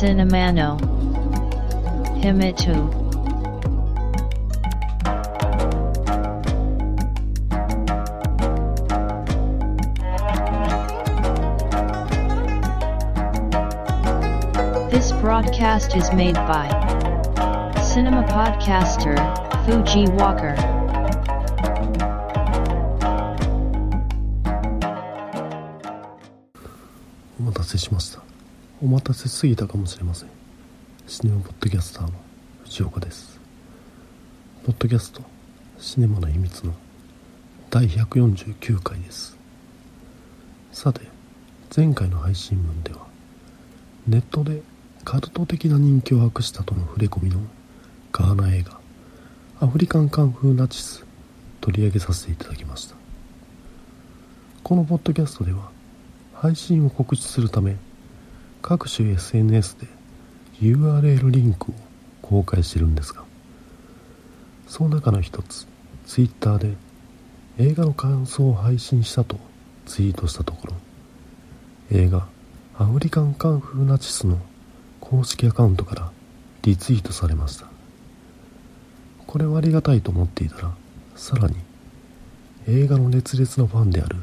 Cinemano Himitu This broadcast is made by Cinema Podcaster, Fuji Walker.お待たせしました。お待たせすぎたかもしれません。シネマポッドキャスターの藤岡です。ポッドキャストシネマの秘密の第149回です。さて、前回の配信分ではネットでカルト的な人気を博したとの触れ込みのガーナ映画アフリカンカンフーナチス取り上げさせていただきました。このポッドキャストでは配信を告知するため各種 SNS で URL リンクを公開してるんですが、その中の一つ Twitter で映画の感想を配信したとツイートしたところ、映画アフリカンカンフーナチスの公式アカウントからリツイートされました。これはありがたいと思っていたら、さらに映画の熱烈なファンである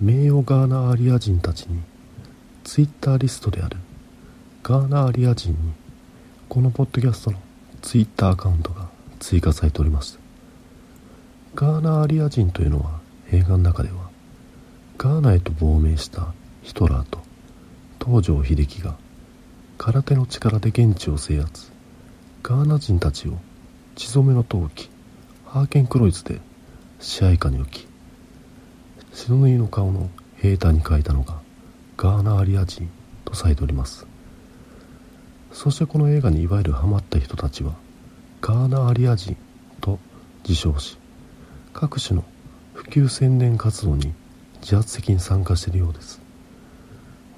名誉ガーナアリア人たちにツイッターリストであるガーナアリア人にこのポッドキャストのツイッターアカウントが追加されておりました。ガーナアリア人というのは映画の中ではガーナへと亡命したヒトラーと東条英機が空手の力で現地を制圧、ガーナ人たちを血染めの陶器ハーケンクロイツで支配下に置き、白縫いの顔の兵隊に変えたのがガーナアリア人とされております。そしてこの映画にいわゆるハマった人たちはガーナアリア人と自称し、各種の普及宣伝活動に自発的に参加しているようです。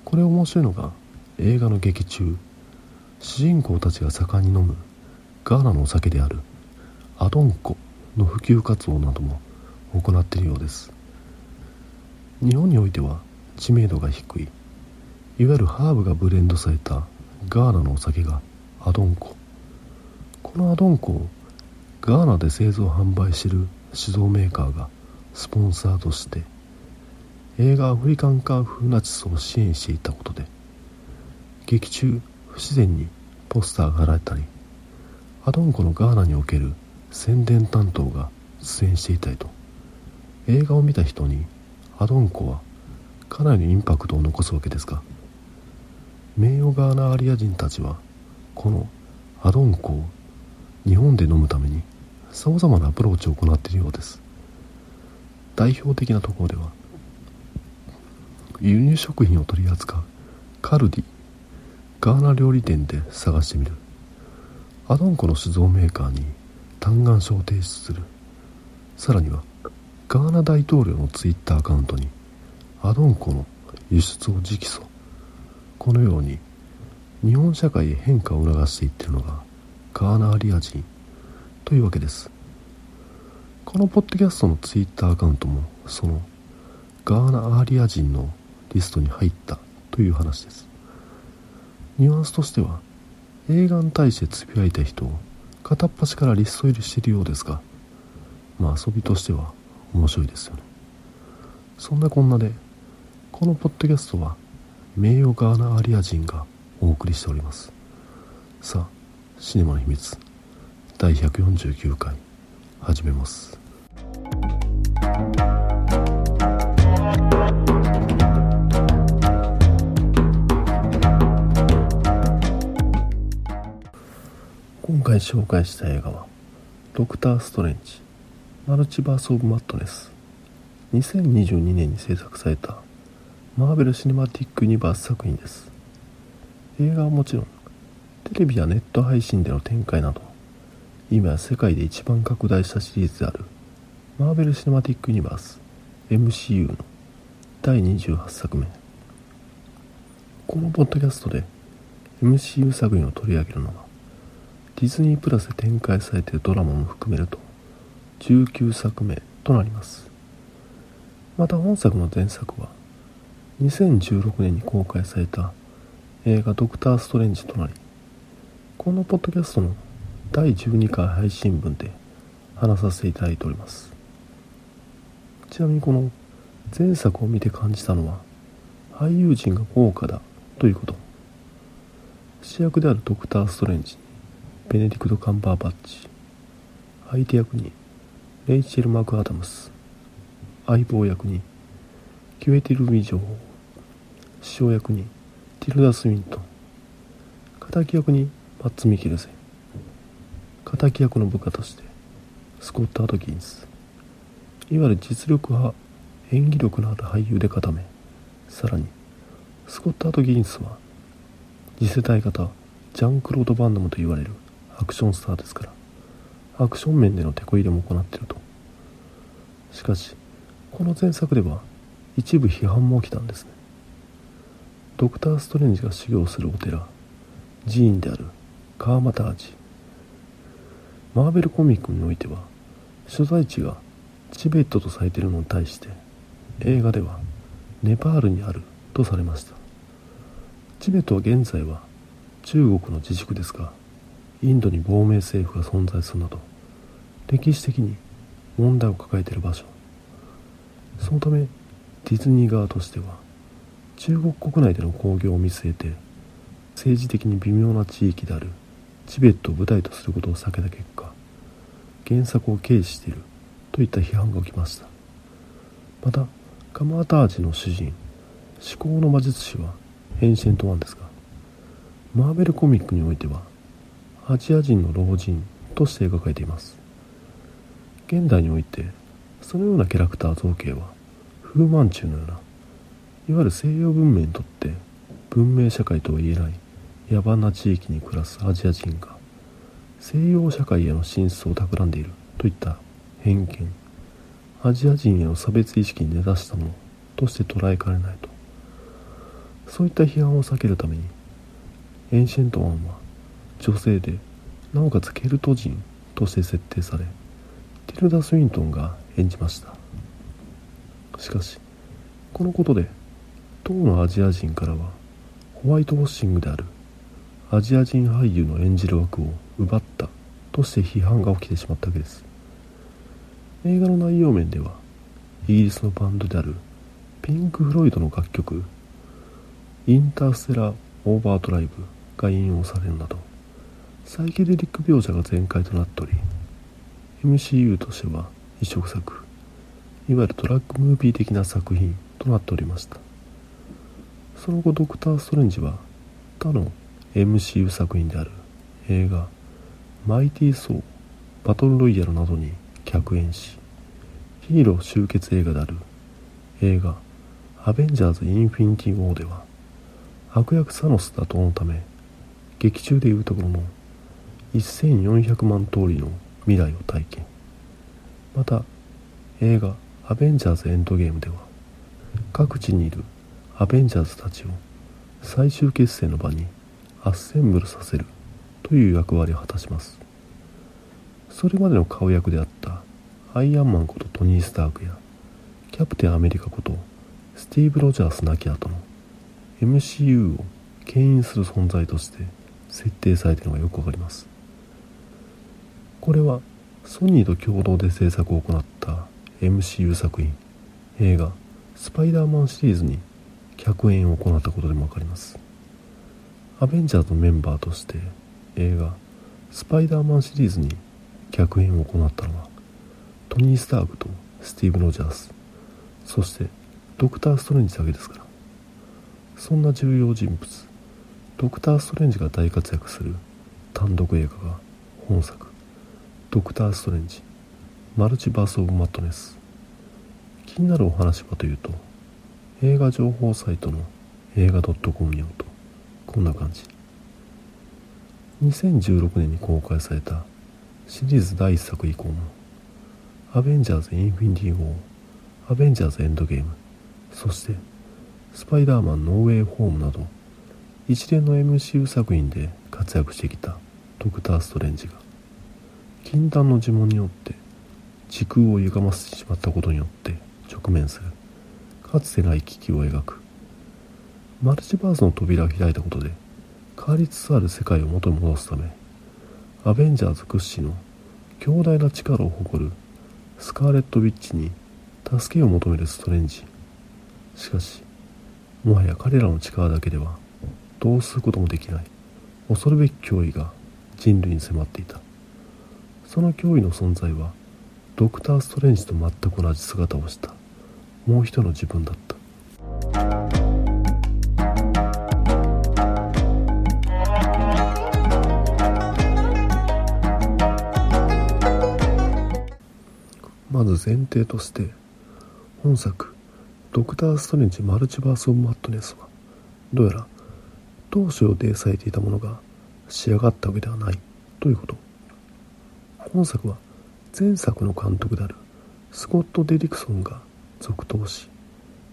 これ面白いのが、映画の劇中主人公たちが盛んに飲むガーナのお酒であるアドンコの普及活動なども行っているようです。日本においては知名度が低い、いわゆるハーブがブレンドされたガーナのお酒がアドンコ。このアドンコをガーナで製造販売している酒造メーカーがスポンサーとして映画アフリカンカンフーナチスを支援していたことで、劇中不自然にポスターが貼られたり、アドンコのガーナにおける宣伝担当が出演していたりと、映画を見た人にアドンコはかなりのインパクトを残すわけですが、名誉ガーナアリア人たちはこのアドンコを日本で飲むためにさまざまなアプローチを行っているようです。代表的なところでは輸入食品を取り扱うカルディ、ガーナ料理店で探してみる、アドンコの酒造メーカーに嘆願書を提出する、さらにはガーナ大統領のツイッターアカウントにアドンコの輸出を直訴。このように日本社会へ変化を促していっているのがガーナアリア人というわけです。このポッドキャストのツイッターアカウントもそのガーナアリア人のリストに入ったという話です。ニュアンスとしては映画に対してつぶやいた人を片っ端からリスト入りしているようですが、まあ遊びとしては面白いですよね。そんなこんなでこのポッドキャストは名誉ガーナアリア人がお送りしております。さあ、シネマの秘密第149回始めます。今回紹介した映画はドクター・ストレンジマルチバース・オブ・マッドネス、2022年に制作されたマーベル・シネマティック・ユニバース作品です。映画はもちろんテレビやネット配信での展開など今や世界で一番拡大したシリーズであるマーベル・シネマティック・ユニバース MCU の第28作目。このポッドキャストで MCU 作品を取り上げるのはディズニープラスで展開されているドラマも含めると19作目となります。また本作の前作は2016年に公開された映画ドクターストレンジとなり、このポッドキャストの第12回配信分で話させていただいております。ちなみにこの前作を見て感じたのは、俳優陣が豪華だということ。主役であるドクターストレンジ、ベネディクト・カンバーバッチ、相手役にレイチェル・マクアダムス、相棒役にキュエティル・ミジョー、師匠役にティルダ・スウィントン、敵役にマッツ・ミキルセン、敵役の部下としてスコット・アトキンス、いわゆる実力派、演技力のある俳優で固め、さらにスコット・アトキンスは次世代型ジャン・クロード・バンダムと言われるアクションスターですから、アクション面での手こ入れも行っていると。しかしこの前作では一部批判も起きたんですね。ドクター・ストレンジが修行するお寺、寺院であるカーマタージ、マーベルコミックにおいては所在地がチベットとされているのに対して、映画ではネパールにあるとされました。チベットは現在は中国の自治区ですが、インドに亡命政府が存在するなど歴史的に問題を抱えている場所。そのためディズニー側としては中国国内での興行を見据えて、政治的に微妙な地域であるチベットを舞台とすることを避けた結果、原作を軽視しているといった批判が起きました。またカマータージの主人、至高の魔術師は変身となんですが、マーベルコミックにおいてはアジア人の老人として描かれています。現代においてそのようなキャラクター造形はフーマンチューのような、いわゆる西洋文明にとって文明社会とは言えない野蛮な地域に暮らすアジア人が西洋社会への進出を企んでいるといった偏見、アジア人への差別意識に根ざしたものとして捉えかねないと。そういった批判を避けるために、エンシェントワンは女性で、なおかつケルト人として設定され、ティルダ・スウィントンが演じました。しかしこのことで当のアジア人からはホワイトウォッシングであるアジア人俳優の演じる枠を奪ったとして批判が起きてしまったわけです。映画の内容面では、イギリスのバンドであるピンク・フロイドの楽曲インターステラー・オーバードライブが引用されるなど、サイケデリック描写が全開となっており、 MCU としては異色作、いわゆるドラッグムービー的な作品となっておりました。その後ドクター・ストレンジは他の MCU 作品である映画マイティー・ソーバトル・ロイヤルなどに客演し、ヒーロー集結映画である映画アベンジャーズ・インフィニティ・ウォーでは悪役サノス打倒のため、劇中でいうところの1400万通りの未来を体験。また映画アベンジャーズ・エンドゲームでは各地にいるアベンジャーズたちを最終決戦の場にアッセンブルさせるという役割を果たします。それまでの顔役であったアイアンマンことトニー・スタークやキャプテン・アメリカことスティーブ・ロジャース亡き後の MCU を牽引する存在として設定されているのがよくわかります。これはソニーと共同で制作を行った MCU 作品映画スパイダーマンシリーズに客演を行ったことでもわかります。アベンジャーズのメンバーとして映画スパイダーマンシリーズに客演を行ったのはトニー・スタークとスティーブ・ロジャース、そしてドクター・ストレンジだけですから。そんな重要人物ドクター・ストレンジが大活躍する単独映画が本作ドクター・ストレンジマルチバース・オブ・マッドネス。気になるお話はというと、映画情報サイトの映画 .com によるとこんな感じ。2016年に公開されたシリーズ第1作以降もアベンジャーズ・インフィニティ・ウォー、アベンジャーズ・エンドゲーム、そしてスパイダーマン・ノーウェイ・ホームなど一連の MCU 作品で活躍してきたドクター・ストレンジが禁断の呪文によって時空を歪ませてしまったことによって直面するかつてない危機を描くマルチバースの扉を開いたことで変わりつつある世界を元に戻すため、アベンジャーズ屈指の強大な力を誇るスカーレット・ウィッチに助けを求めるストレンジ。しかし、もはや彼らの力だけではどうすることもできない恐るべき脅威が人類に迫っていた。その脅威の存在はドクター・ストレンジと全く同じ姿をしたもう一人の自分だった。まず前提として、本作ドクター・ストレンジマルチバース・オブ・マッドネスはどうやら当初予定されていたものが仕上がったわけではないということ。本作は前作の監督であるスコット・デリクソンが続投し、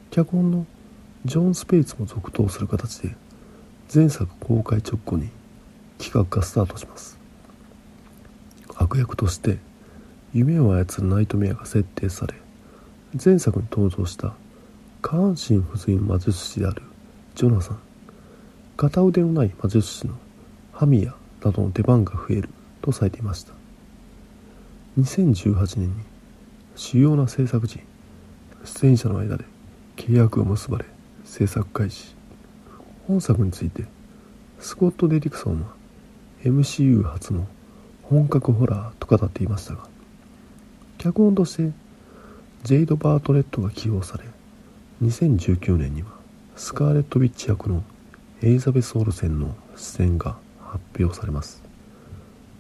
脚本のジョン・スペイツも続投する形で前作公開直後に企画がスタートします。悪役として夢を操るナイトメアが設定され、前作に登場した下半身不随の魔術師であるジョナサン、片腕のない魔術師のハミヤなどの出番が増えるとされていました。2018年に主要な制作陣、出演者の間で契約が結ばれ制作開始。本作についてスコット・デリクソンは MCU 初の本格ホラーと語っていましたが、脚本としてジェイド・バートレットが起用され、2019年にはスカーレット・ウィッチ役のエリザベス・オルセンの出演が発表されます。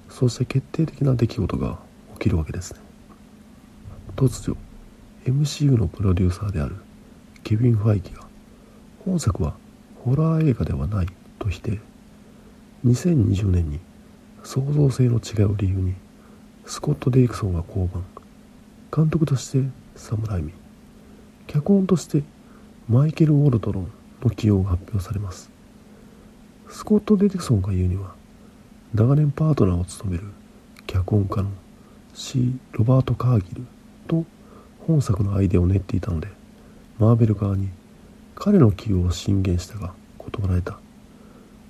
そうして決定的な出来事が起きるわけですね。突如 MCU のプロデューサーであるケビン・ファイキが本作はホラー映画ではないと否定。2020年に創造性の違いを理由にスコット・デリクソンが降板。監督としてサム・ライミ、脚本としてマイケル・ウォルトロンの起用が発表されます。スコット・デリクソンが言うには、長年パートナーを務める脚本家の C ・ロバート・カーギルと本作のアイデアを練っていたので、マーベル側に彼の起用を進言したが断られた。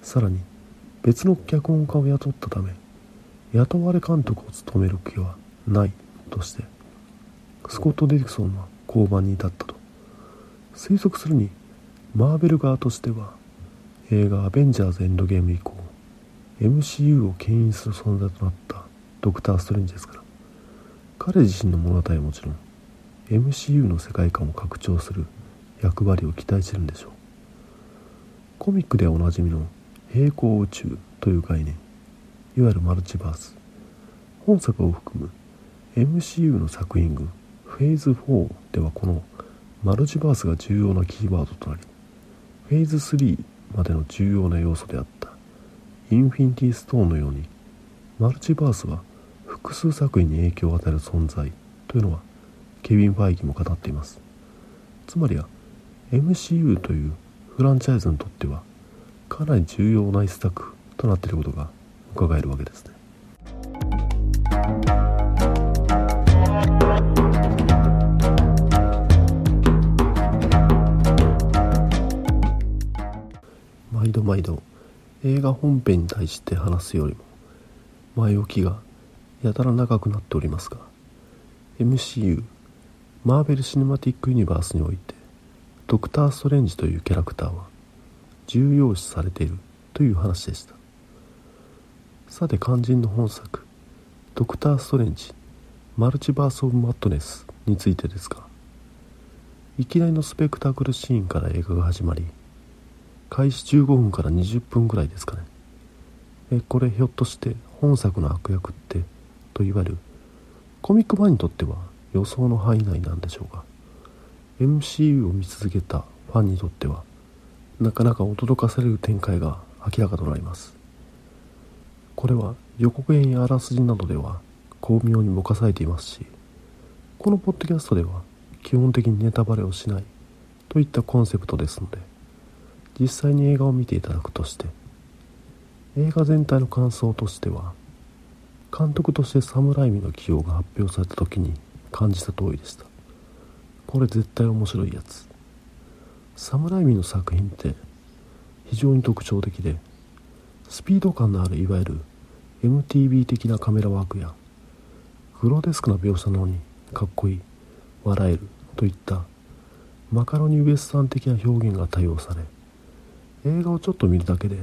さらに別の脚本家を雇ったため、雇われ監督を務める気はないとして、スコット・デリクソンは降板に至ったと。推測するに、マーベル側としては映画アベンジャーズエンドゲーム以降 MCU を牽引する存在となったドクター・ストレンジですから、彼自身の物語はもちろん MCU の世界観を拡張する役割を期待しているんでしょう。コミックではおなじみの平行宇宙という概念、いわゆるマルチバース、本作を含む MCU の作品群フェーズ4ではこのマルチバースが重要なキーワードとなり、フェーズ3までの重要な要素であったインフィニティストーンのように、マルチバースは複数作品に影響を与える存在というのはケビン・ファイギも語っています。つまりは MCU というフランチャイズにとってはかなり重要な一作となっていることが伺えるわけですね。毎度映画本編に対して話すよりも前置きがやたら長くなっておりますが、 MCU マーベル・シネマティック・ユニバースにおいてドクター・ストレンジというキャラクターは重要視されているという話でした。さて肝心の本作ドクター・ストレンジマルチバース・オブ・マッドネスについてですが、いきなりのスペクタクルシーンから映画が始まり、開始15分から20分ぐらいですかね。これひょっとして本作の悪役ってといわゆるコミックファンにとっては予想の範囲内なんでしょうが、 MCU を見続けたファンにとってはなかなか驚かされる展開が明らかとなります。これは予告編やあらすじなどでは巧妙にぼかされていますし、このポッドキャストでは基本的にネタバレをしないといったコンセプトですので、実際に映画を見ていただくとして、映画全体の感想としては、監督としてサム・ライミの起用が発表された時に感じた通りでした。これ絶対面白いやつ。サム・ライミの作品って非常に特徴的で、スピード感のあるいわゆる MTV 的なカメラワークやグロテスクな描写なのにかっこいい、笑えるといったマカロニウエスタン的な表現が多用され、映画をちょっと見るだけで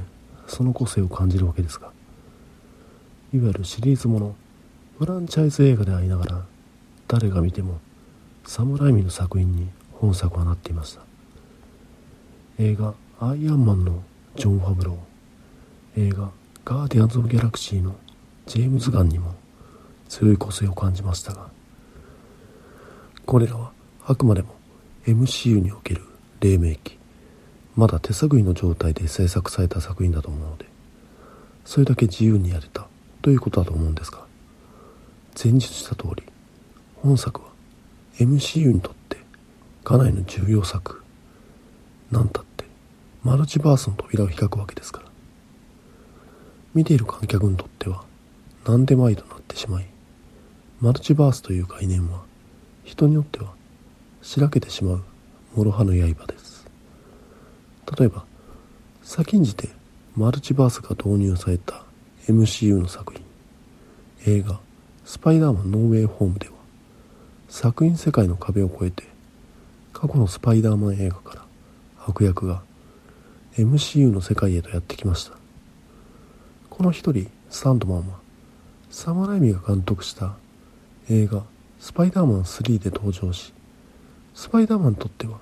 その個性を感じるわけですが、いわゆるシリーズものフランチャイズ映画でありながら、誰が見てもサムライミの作品に本作はなっていました。映画アイアンマンのジョン・ファブロー、映画ガーディアンズ・オブ・ギャラクシーのジェームズ・ガンにも強い個性を感じましたが、これらはあくまでも MCU における黎明期、まだ手探りの状態で制作された作品だと思うので、それだけ自由にやれたということだと思うんですが、前述した通り、本作は MCU にとってかなりの重要作、なんたってマルチバースの扉を開くわけですから、見ている観客にとっては何でもありとなってしまい、マルチバースという概念は人によってはしらけてしまう諸刃の刃です。例えば先んじてマルチバースが導入された MCU の作品、映画スパイダーマンノーウェイホームでは、作品世界の壁を越えて過去のスパイダーマン映画から悪役が MCU の世界へとやってきました。この一人スタントマンはサム・ライミが監督した映画スパイダーマン3で登場し、スパイダーマンにとっては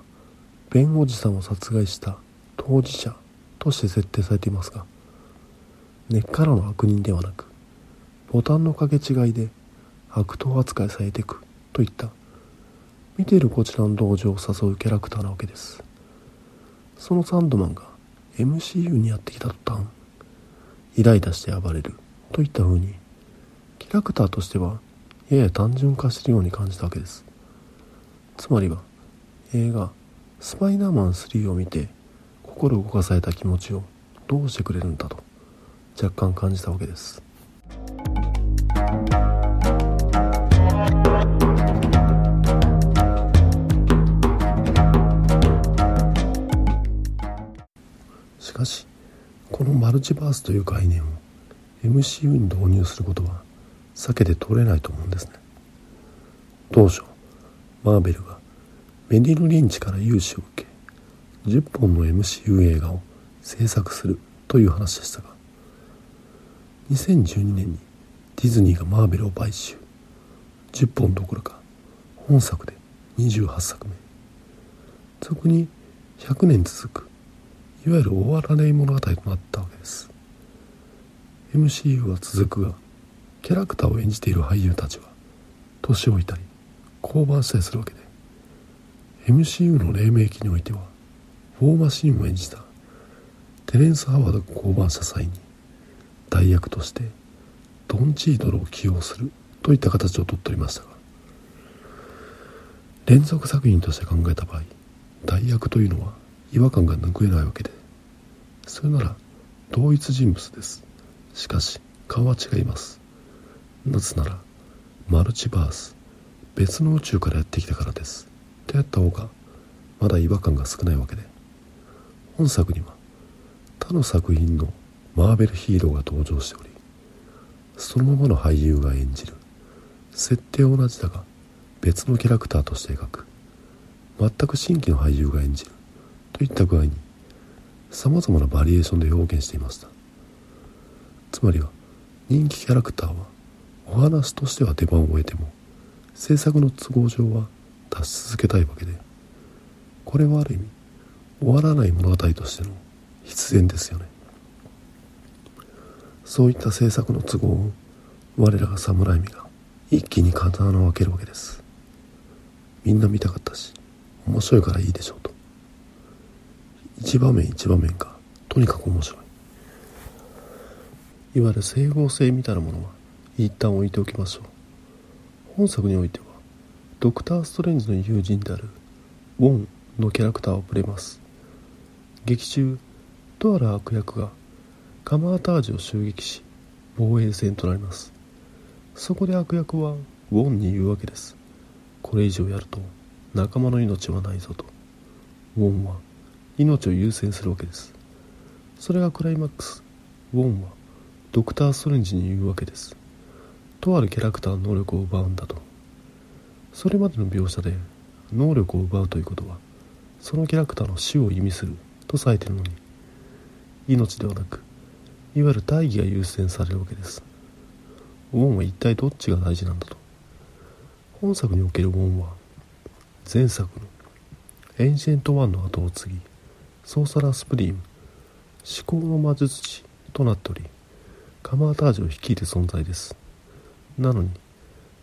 弁護士さんを殺害した当事者として設定されていますが、根っからの悪人ではなく、ボタンの掛け違いで悪党扱いされていくといった、見ているこちらの同情を誘うキャラクターなわけです。そのサンドマンが MCU にやってきた途端、イライラして暴れるといった風に、キャラクターとしてはやや単純化しているように感じたわけです。つまりは、映画スパイダーマン3を見て心動かされた気持ちをどうしてくれるんだと若干感じたわけです。しかし、このマルチバースという概念を MCU に導入することは避けて通れないと思うんですね。当初、マーベルがメリル・リンチから融資を受け、10本の MCU 映画を制作するという話でしたが、2012年にディズニーがマーベルを買収、10本どころか本作で28作目、俗に100年続くいわゆる終わらない物語となったわけです。 MCU は続くが、キャラクターを演じている俳優たちは年老いたり降板したりするわけで、 MCU の黎明期においてはウォーマシーンを演じたテレンス・ハワードが降板した際に代役としてドン・チードルを起用するといった形をとっておりましたが、連続作品として考えた場合、代役というのは違和感が拭えないわけで、それなら同一人物です。しかし顔は違います。なぜならマルチバース、別の宇宙からやってきたからですとやった方がまだ違和感が少ないわけで、本作には他の作品のマーベルヒーローが登場しており、そのままの俳優が演じる、設定は同じだが別のキャラクターとして描く、全く新規の俳優が演じるといった具合に様々なバリエーションで表現していました。つまりは、人気キャラクターはお話としては出番を終えても制作の都合上は出し続けたいわけで、これはある意味終わらない物語としての必然ですよね。そういった制作の都合を我らがサムライミが一気に刀を開けるわけです。みんな見たかったし面白いからいいでしょうと、一場面一場面がとにかく面白い、いわゆる整合性みたいなものは一旦置いておきましょう。本作においてはドクター・ストレンジの友人であるウォンのキャラクターをプレイます。劇中、とある悪役がカマータージュを襲撃し防衛戦となります。そこで悪役はウォンに言うわけです。これ以上やると仲間の命はないぞと。ウォンは命を優先するわけです。それがクライマックス。ウォンはドクター・ストレンジに言うわけです。とあるキャラクターの能力を奪うんだと。それまでの描写で能力を奪うということはそのキャラクターの死を意味するとされているのに、命ではなくいわゆる大義が優先されるわけです。ウォンは一体どっちが大事なんだと。本作におけるウォンは前作のエンシェントワンの後を継ぎソーサラー・スプリーム至高の魔術師となっており、カマータージュを率いる存在です。なのに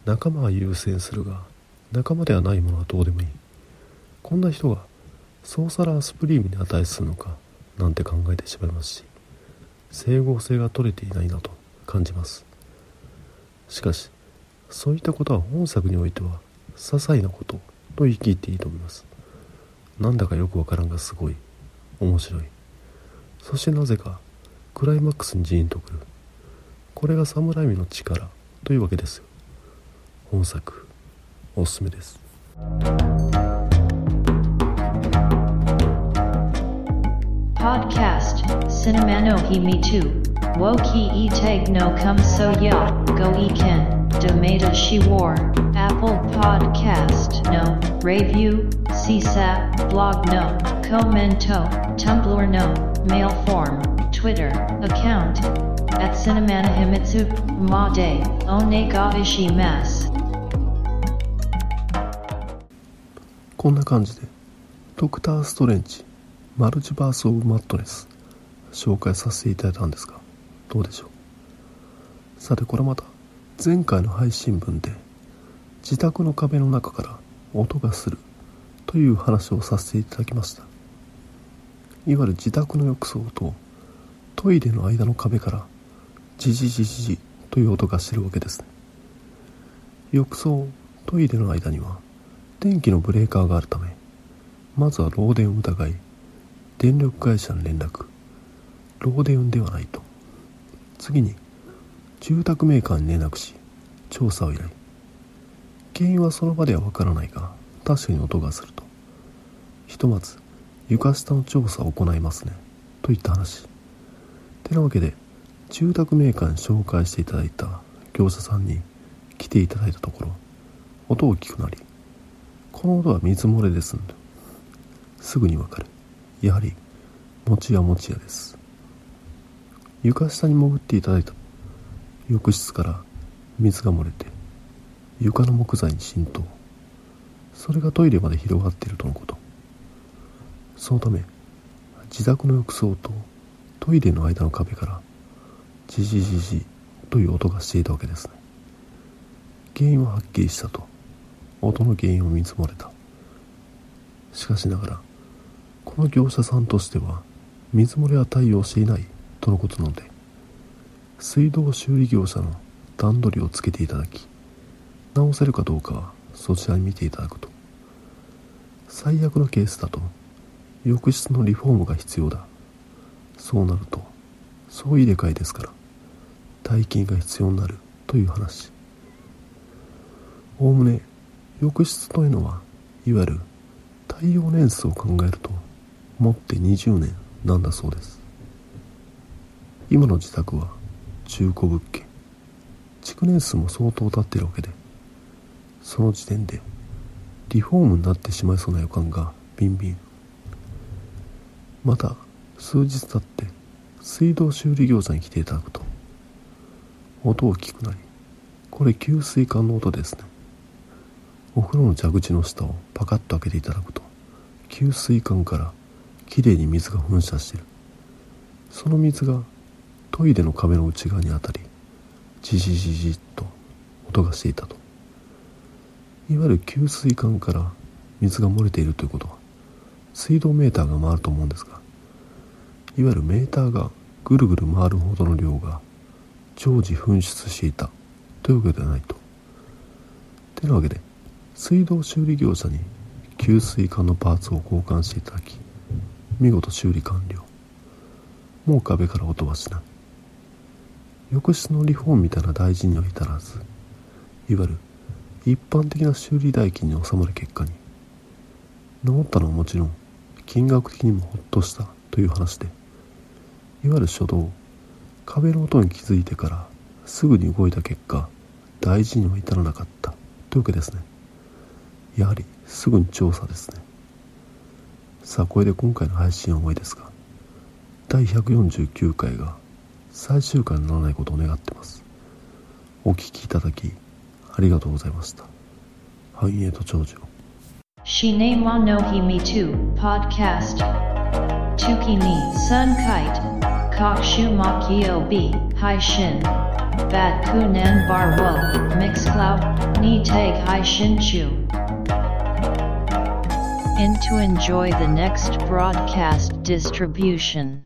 仲間は優先するが仲間ではないものはどうでもいい。こんな人がソーサラー・スプリームに値するのかなんて考えてしまいますし、整合性が取れていないなと感じます。しかしそういったことは本作においては些細なことと言い切っていいと思います。なんだかよくわからんがすごい面白い。そしてなぜかクライマックスにジーンとくる。これがサムライミの力というわけですよ。本作おすすめです。Podcast Cinema no Himi too Woki e take no come so ya Go eken Domata she war Apple Podcast no Review CSAP Blog no Commento Tumblr no Mail form Twitter account At Cinemana Himitsu Made Onega Ishimas。こんな感じでドクター・ストレンジマルチバース・オブ・マッドネス紹介させていただいたんですが、どうでしょう。さてこれまた前回の配信分で自宅の壁の中から音がするという話をさせていただきました。いわゆる自宅の浴槽とトイレの間の壁からジジジジジという音がしているわけですね。浴槽トイレの間には電気のブレーカーがあるため、まずは漏電を疑い電力会社に連絡。漏電ではないと。次に住宅メーカーに連絡し調査を依頼。原因はその場ではわからないが確かに音がすると。ひとまず床下の調査を行いますねといった話。てなわけで住宅メーカーに紹介していただいた業者さんに来ていただいたところ、音を聞くなり、この音は水漏れですんだ。すぐにわかる。やはり持ち屋です。床下に潜っていただいた浴室から水が漏れて床の木材に浸透、それがトイレまで広がっているとのこと。そのため自宅の浴槽とトイレの間の壁からジジジジという音がしていたわけですね。原因ははっきりしたと。音の原因を見積もれた。しかしながらこの業者さんとしては水漏れは対応していないとのことなので、水道修理業者の段取りをつけていただき、直せるかどうかはそちらに見ていただくと。最悪のケースだと浴室のリフォームが必要だ。そうなると総入れ替えですから大金が必要になるという話。おおむね浴室というのはいわゆる耐用年数を考えると持って20年なんだそうです。今の自宅は中古物件、築年数も相当経っているわけで、その時点でリフォームになってしまいそうな予感がビンビン。また数日経って水道修理業者に来ていただくと、音を聞くなり、これ給水管の音ですね。お風呂の蛇口の下をパカッと開けていただくと、給水管からきれいに水が噴射している。その水がトイレの壁の内側に当たり、ジジジジッと音がしていたと。いわゆる給水管から水が漏れているということは水道メーターが回ると思うんですが、いわゆるメーターがぐるぐる回るほどの量が常時噴出していたというわけではないと。てなわけで水道修理業者に給水管のパーツを交換していただき、見事修理完了。もう壁から音はしない。浴室のリフォームみたいな大事には至らず、いわゆる一般的な修理代金に収まる結果に、治ったのはもちろん金額的にもほっとしたという話で、いわゆる初動、壁の音に気づいてからすぐに動いた結果、大事には至らなかったというわけですね。やはりすぐに調査ですね。さあ、これで今回の配信は終わりですが、第149回が最終回にならないことを願っています。お聞きいただきありがとうございました。繁栄と長寿。シネマノヒミトゥポッドキャストトゥキニサンカイト各種マキオビ配信バックナンバーウォーミックスクラウドにて配信中 And to enjoy the next broadcast distribution